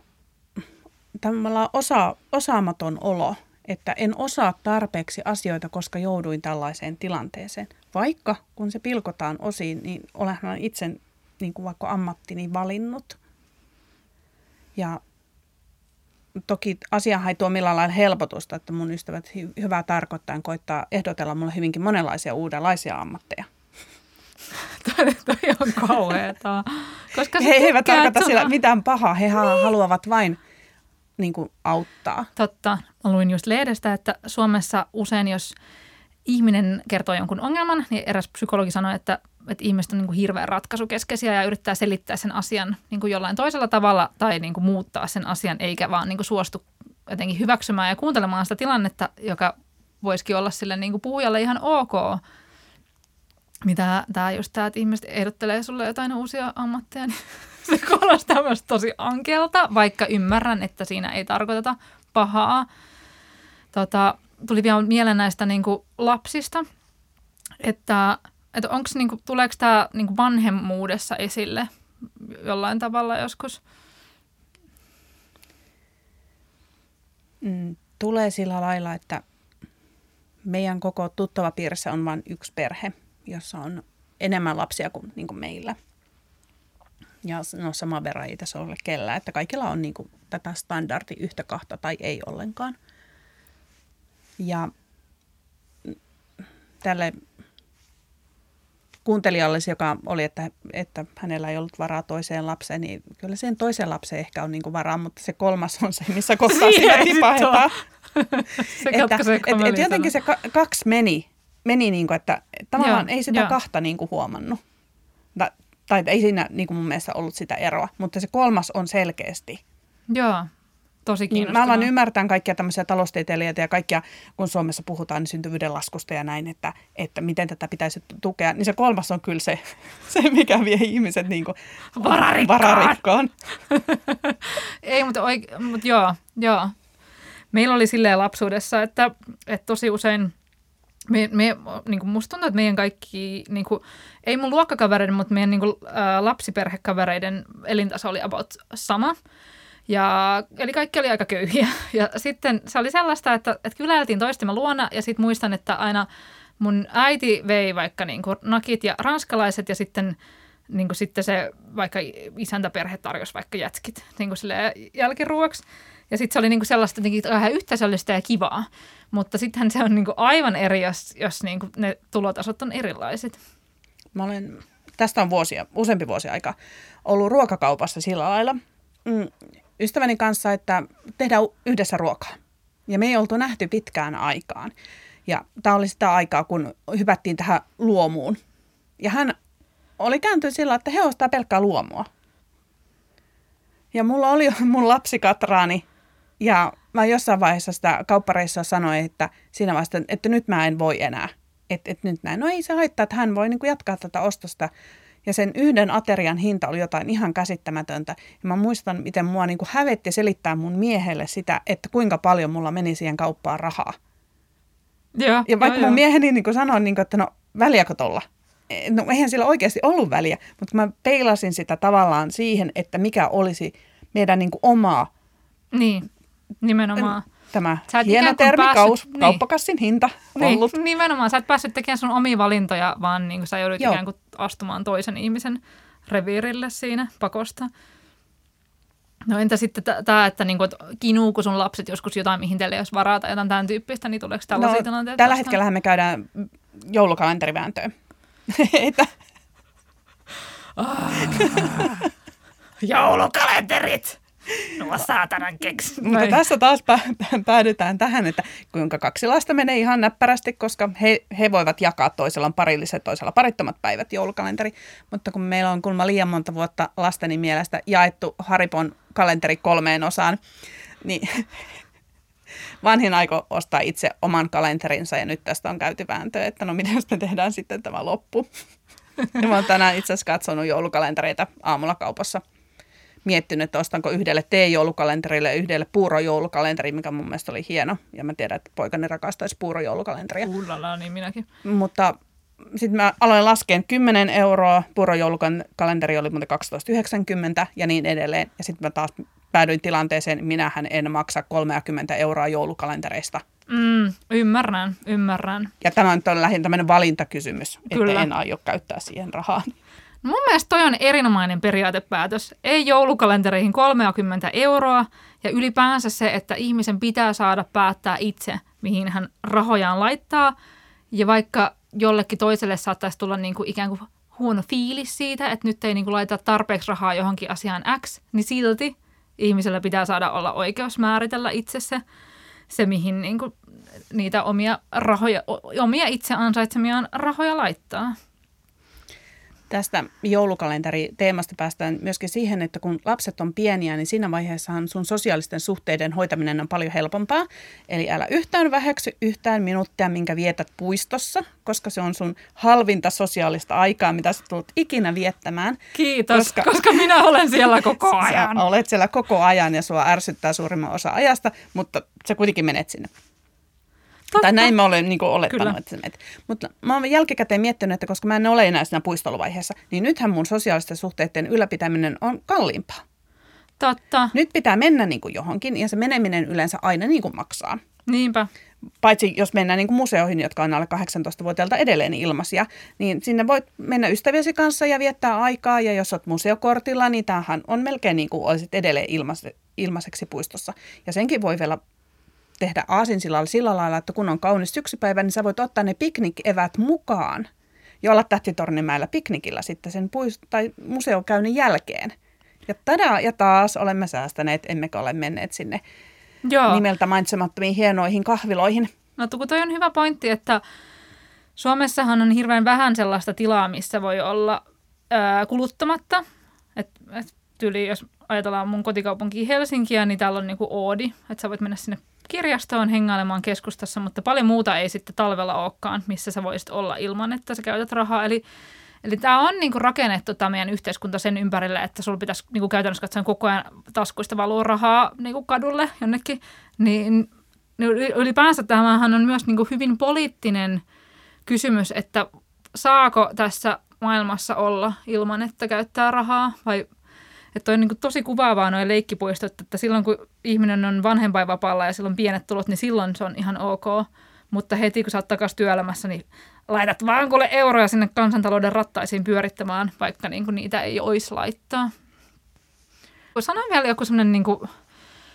tavallaan osa, osaamaton olo. Että en osaa tarpeeksi asioita, koska jouduin tällaiseen tilanteeseen. Vaikka kun se pilkotaan osiin, niin olen itse niin kuin vaikka ammattini valinnut. Ja toki asiahan ei tuo millään lailla helpotusta, että mun ystävät hyvää tarkoittain koittaa ehdotella mulle hyvinkin monenlaisia uudenlaisia ammatteja. Toi on kauheeta. Koska he eivät tarkoita sillä mitään pahaa, he haluavat vain niin kuin auttaa. Totta. Mä luin just lehdestä, että Suomessa usein, jos ihminen kertoo jonkun ongelman, niin eräs psykologi sanoi, että, että ihmiset on niin kuin hirveän ratkaisukeskeisiä ja yrittää selittää sen asian niin kuin jollain toisella tavalla tai niin kuin muuttaa sen asian, eikä vaan niin kuin suostu jotenkin hyväksymään ja kuuntelemaan sitä tilannetta, joka voisikin olla sille niin kuin puhujalle ihan ok. Mitä tämä just tämä, että ihmiset ehdottelee sulle jotain uusia ammatteja, niin se kuulostaa myös tosi ankealta, vaikka ymmärrän, että siinä ei tarkoiteta pahaa. Tota, tuli vielä mieleen näistä niin kuin lapsista, että, että onks, niin kuin, tuleeko tämä niin kuin vanhemmuudessa esille jollain tavalla joskus? Tulee sillä lailla, että meidän koko tuttavapiirissä on vain yksi perhe, jossa on enemmän lapsia kuin, niin kuin meillä. Ja no saman verran ei tässä ole kellään, että kaikilla on niin kuin, tätä standardi yhtä kahta tai ei ollenkaan. Ja tälle kuuntelijalle, joka oli, että, että hänellä ei ollut varaa toiseen lapseen, niin kyllä sen toiseen lapseen ehkä on niin kuin varaa, mutta se kolmas on se, missä kohtaa siinä tipahetaan. Se katkaisee komeliin. Et, et jotenkin se ka- kaksi meni. Meni niin kuin, että tavallaan joo, ei sitä joo. kahta niin kuin huomannut. Tai, tai ei siinä niin kuin mun mielestä ollut sitä eroa, mutta se kolmas on selkeästi. Joo, tosi kiinnostavaa. Mä alan ymmärtää kaikkia tämmöisiä taloustieteilijöitä ja kaikkia, kun Suomessa puhutaan niin syntyvyyden laskusta ja näin, että, että miten tätä pitäisi tukea. Niin se kolmas on kyllä se, se mikä vie ihmiset niin kuin vararikkaan. vararikkaan. Ei, mutta, oike- mutta joo, joo. Meillä oli silleen lapsuudessa, että, että tosi usein... Me, me, niin kuin musta tuntuu, että meidän kaikki, niin kuin, ei mun luokkakavereiden, mutta meidän niin kuin, ä, lapsiperhekavereiden elintaso oli about sama. Ja, eli kaikki oli aika köyhiä. Ja sitten se oli sellaista, että, että kyläiltiin toistemme luona ja sitten muistan, että aina mun äiti vei vaikka niin kuin, nakit ja ranskalaiset ja sitten, niin kuin, sitten se vaikka isäntäperhe tarjosi vaikka jätskit niin kuin silleen jälkiruoksi. Ja sitten se oli niinku sellaista vähän yhteisöllistä ja kivaa, mutta sittenhän se on niinku aivan eri, jos, jos niinku ne tulotasot on erilaiset. Mä olen, tästä on vuosia, useampi vuosi aika ollut ruokakaupassa sillä lailla ystäväni kanssa, että tehdään yhdessä ruokaa. Ja me ei oltu nähty pitkään aikaan. Ja tämä oli sitä aikaa, kun hypättiin tähän luomuun. Ja hän oli kääntynyt sillä, että he ostaa pelkkää luomua. Ja mulla oli mun lapsikatraani. Ja mä jossain vaiheessa sitä kauppareissa sanoin, että siinä vasta, että nyt mä en voi enää. Että et nyt näin. No ei se haittaa, että hän voi niin kuin jatkaa tätä ostosta. Ja sen yhden aterian hinta oli jotain ihan käsittämätöntä. Ja mä muistan, miten mua niin kuin hävetti selittää mun miehelle sitä, että kuinka paljon mulla meni siihen kauppaan rahaa. Ja, ja vaikka no, mun jo. mieheni niin kuin sanoi, niin kuin, että no väliäkö tolla? No eihän sillä oikeasti ollut väliä, mutta mä peilasin sitä tavallaan siihen, että mikä olisi meidän niin kuin omaa. Niin. Nimenomaan. Tämä hieno termi, kaus, niin. kauppakassin hinta ollut. Niin, nimenomaan. Sä et päässyt tekemään sun omia valintoja, vaan niin kuin sä joudut Joo. ikään kuin astumaan toisen ihmisen reviirille siinä pakosta. No entä sitten tämä, että niinku, et kinuuko sun lapset joskus jotain, mihin teille jos varaa tai jotain tämän tyyppistä, niin tuleeko tällaisia no, tilanteita? Tällä vastaan? Hetkellähän me käydään joulukalenterivääntöä. Eitä. Joulukalenterit! No saatanan keksi. Mutta tässä taas päädytään tähän, että kuinka kaksi lasta menee ihan näppärästi, koska he, he voivat jakaa toisellaan parilliset, toisella parittomat päivät joulukalenteri. Mutta kun meillä on kulma liian monta vuotta lasteni mielestä jaettu Haripon kalenteri kolmeen osaan, niin vanhin aiko ostaa itse oman kalenterinsa ja nyt tästä on käyty vääntöä, että no miten me tehdään sitten tämä loppu. Ja mä oon tänään itse asiassa katsonut joulukalentereita aamulla kaupassa. Miettinyt, että ostanko yhdelle tee-joulukalenterille ja yhdelle puurojoulukalenteriin, mikä mun mielestä oli hieno. Ja mä tiedän, että poikani rakastaisi puurojoulukalenteria. Ullala, niin minäkin. Mutta sitten mä aloin laskeen kymmenen euroa, puurojoulukalenteri oli muuten kaksitoista yhdeksänkymmentä ja niin edelleen. Ja sitten mä taas päädyin tilanteeseen, minähän en maksa kolmekymmentä euroa joulukalentereista. Mm, ymmärrän, ymmärrän. Ja tämä on lähinnä tämmöinen valintakysymys, Kyllä. että en aio käyttää siihen rahaa. Mun mielestä toi on erinomainen periaatepäätös. Ei joulukalentereihin kolmekymmentä euroa ja ylipäänsä se, että ihmisen pitää saada päättää itse, mihin hän rahojaan laittaa. Ja vaikka jollekin toiselle saattaisi tulla niin kuin ikään kuin huono fiilis siitä, että nyt ei niin kuin laita tarpeeksi rahaa johonkin asiaan X, niin silti ihmisellä pitää saada olla oikeus määritellä itse se, se mihin niin kuin niitä omia rahoja, omia itse ansaitsemiaan rahoja laittaa. Tästä joulukalenteriteemasta päästään myöskin siihen, että kun lapset on pieniä, niin siinä vaiheessahan sun sosiaalisten suhteiden hoitaminen on paljon helpompaa. Eli älä yhtään väheksy yhtään minuuttia, minkä vietät puistossa, koska se on sun halvinta sosiaalista aikaa, mitä sä tulet ikinä viettämään. Kiitos, koska, koska minä olen siellä koko ajan. Sä olet siellä koko ajan ja sua ärsyttää suurimman osa ajasta, mutta sä kuitenkin menet sinne. Totta. Tai näin mä olen niin kuin olettanut, Kyllä. että sä menet. Mutta mä oon jälkikäteen miettinyt, että koska mä en ole enää siinä puistoluvaiheessa, niin nythän mun sosiaalisten suhteiden ylläpitäminen on kalliimpaa. Totta. Nyt pitää mennä niin kuin johonkin ja se meneminen yleensä aina niin kuin maksaa. Niinpä. Paitsi jos mennään niin kuin museoihin, jotka on alle kahdeksantoista-vuotiailta edelleen ilmaisia, niin sinne voit mennä ystäviesi kanssa ja viettää aikaa. Ja jos olet museokortilla, niin tämähän on melkein niin kuin olisit edelleen ilmais- ilmaiseksi puistossa. Ja senkin voi vielä tehdä aasinsilalla sillä lailla, että kun on kaunis syksypäivä, niin sä voit ottaa ne piknikevät mukaan ja olla Tähtitornimäellä piknikillä sitten sen puist- tai museokäynnin jälkeen. Ja tadaa, ja taas olemme säästäneet, emmekä ole menneet sinne Joo. nimeltä mainitsemattomiin hienoihin kahviloihin. No kun toi on hyvä pointti, että Suomessahan on hirveän vähän sellaista tilaa, missä voi olla ää, kuluttamatta. Et, et tyli, jos ajatellaan mun kotikaupunkia Helsinkiä, niin täällä on niinku Oodi, että sä voit mennä sinne kirjastoon hengailemaan keskustassa, mutta paljon muuta ei sitten talvella olekaan, missä sä voisit olla ilman, että sä käytät rahaa. Eli, eli tämä on niinku rakennettu tämä meidän yhteiskunta sen ympärille, että sulla pitäisi niinku käytännössä katsoen koko ajan taskuista valua rahaa niinku kadulle jonnekin. Niin, ylipäänsä tämähän on myös niinku hyvin poliittinen kysymys, että saako tässä maailmassa olla ilman, että käyttää rahaa vai että on niin kuin tosi kuvaavaa nuo leikkipuistot, että silloin kun ihminen on vanhempainvapaalla ja silloin on pienet tulot, niin silloin se on ihan ok. Mutta heti kun sä oot takaisin työelämässä, niin laitat vaan kuule euroja sinne kansantalouden rattaisiin pyörittämään, vaikka niin kuin niitä ei olisi laittaa. Sanon vielä joku semmoinen, niin kuin,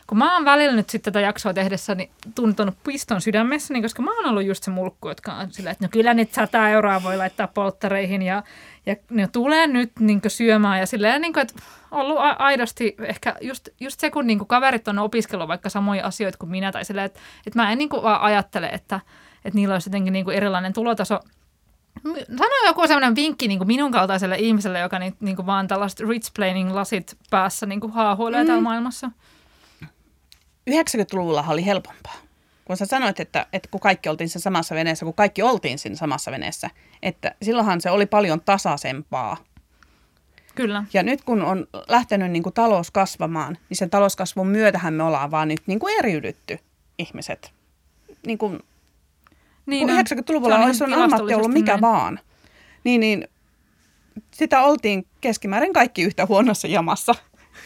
kun mä oon välillä nyt sitten tätä jaksoa tehdessä, niin tuntunut piston sydämessä, niin koska mä oon ollut just se mulkku, jotka on sillä, että no kyllä nyt sata euroa voi laittaa polttareihin ja Ja ne tulee nyt niin kuin syömään ja silleen, niin kuin, että ollut aidosti ehkä just, just se, kun niin kuin kaverit on opiskellut vaikka samoja asioita kuin minä tai silleen, että, että mä en niin kuin vaan ajattele, että, että niillä olisi jotenkin niin kuin erilainen tulotaso. Sano joku sellainen vinkki niin kuin minun kaltaiselle ihmiselle, joka niin, niin kuin vaan tällaiset rich planning lasit päässä niin kuin haahuilee mm. täällä maailmassa. yhdeksänkymmentäluvulla oli helpompaa. Kun sä sanoit, että, että kun kaikki oltiin sen samassa veneessä, kun kaikki oltiin siinä samassa veneessä, että silloinhan se oli paljon tasaisempaa. Kyllä. Ja nyt kun on lähtenyt niin kuin talous kasvamaan, niin sen talouskasvun myötähän me ollaan vaan nyt niin kuin eriydytty ihmiset. Niin kuin, niin kun on, yhdeksänkymmentäluvulla on, olisi ammatti ollut mikä näin. Vaan, niin, niin sitä oltiin keskimäärin kaikki yhtä huonossa jamassa.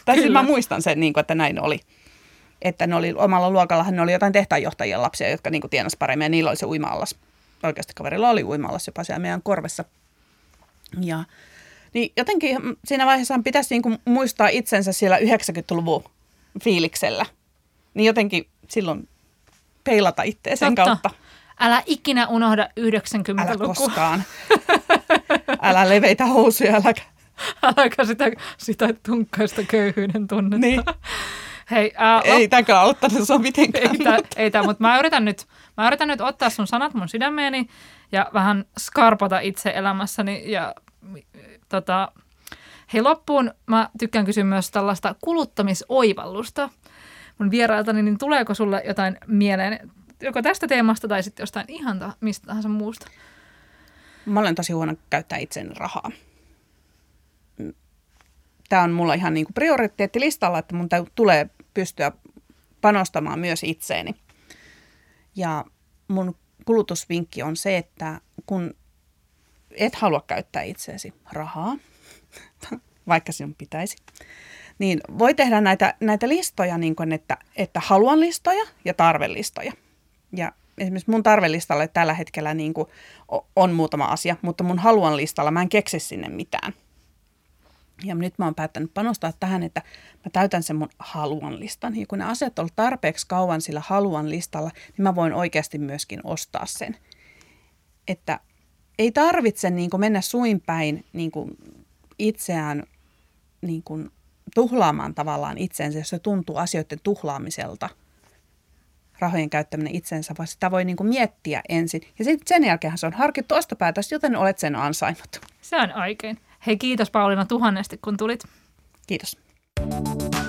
Tai siis mä muistan sen, niin kuin, että näin oli. Että ne oli, omalla luokallahan ne oli jotain tehtaanjohtajien lapsia, jotka niin kuin tienasi paremmin ja niillä oli se uima-allas. Oikeasti kaverilla oli uima-allas jopa siellä meidän korvessa. Ja niin jotenkin siinä vaiheessa pitäisi niin kuin muistaa itsensä siellä yhdeksänkymmentäluvun fiiliksellä. Niin jotenkin silloin peilata itseä sen Totta. Kautta. Älä ikinä unohda yhdeksänkymmentälukua. Älä koskaan. Älä leveitä housuja, äläkä. Äläkä sitä, sitä tunkkaista köyhyyden tunnetta. Niin. Hei, ää, lop... Ei tämä kyllä auttanut sua mitenkään. Ei tämä, mutta mä yritän, nyt, mä yritän nyt ottaa sun sanat mun sydämeeni ja vähän skarpata itse elämässäni. Ja, tota... Hei, loppuun mä tykkään kysyä myös tällaista kuluttamisoivallusta mun vierailtani, niin tuleeko sulle jotain mieleen, joko tästä teemasta tai sitten jostain ihan mistä tahansa muusta? Mä olen tosi huono käyttää itseäni rahaa. Tämä on mulla ihan niin kuin prioriteettilistalla, että mun tulee pystyä panostamaan myös itseeni. Ja mun kulutusvinkki on se, että kun et halua käyttää itseesi rahaa, vaikka sinun pitäisi, niin voi tehdä näitä, näitä listoja, niin kuin että, että haluan listoja ja tarvelistoja. Ja esimerkiksi mun tarvelistalle tällä hetkellä niin kuin on muutama asia, mutta mun haluan listalla mä en keksi sinne mitään. Ja nyt mä oon päättänyt panostaa tähän, että mä täytän sen mun haluan listan. Ja kun ne asiat on ollut tarpeeksi kauan sillä haluan listalla, niin mä voin oikeasti myöskin ostaa sen. Että ei tarvitse niin kuin mennä suin päin niin kuin itseään niin kuin tuhlaamaan tavallaan itsensä, jos se tuntuu asioiden tuhlaamiselta, rahojen käyttäminen itsensä, vaan sitä voi niin kuin miettiä ensin. Ja sitten sen jälkeen se on harkittu ostopäätös, joten olet sen ansainnut. Se on oikein. Hei, kiitos Pauliina tuhannesti, kun tulit. Kiitos.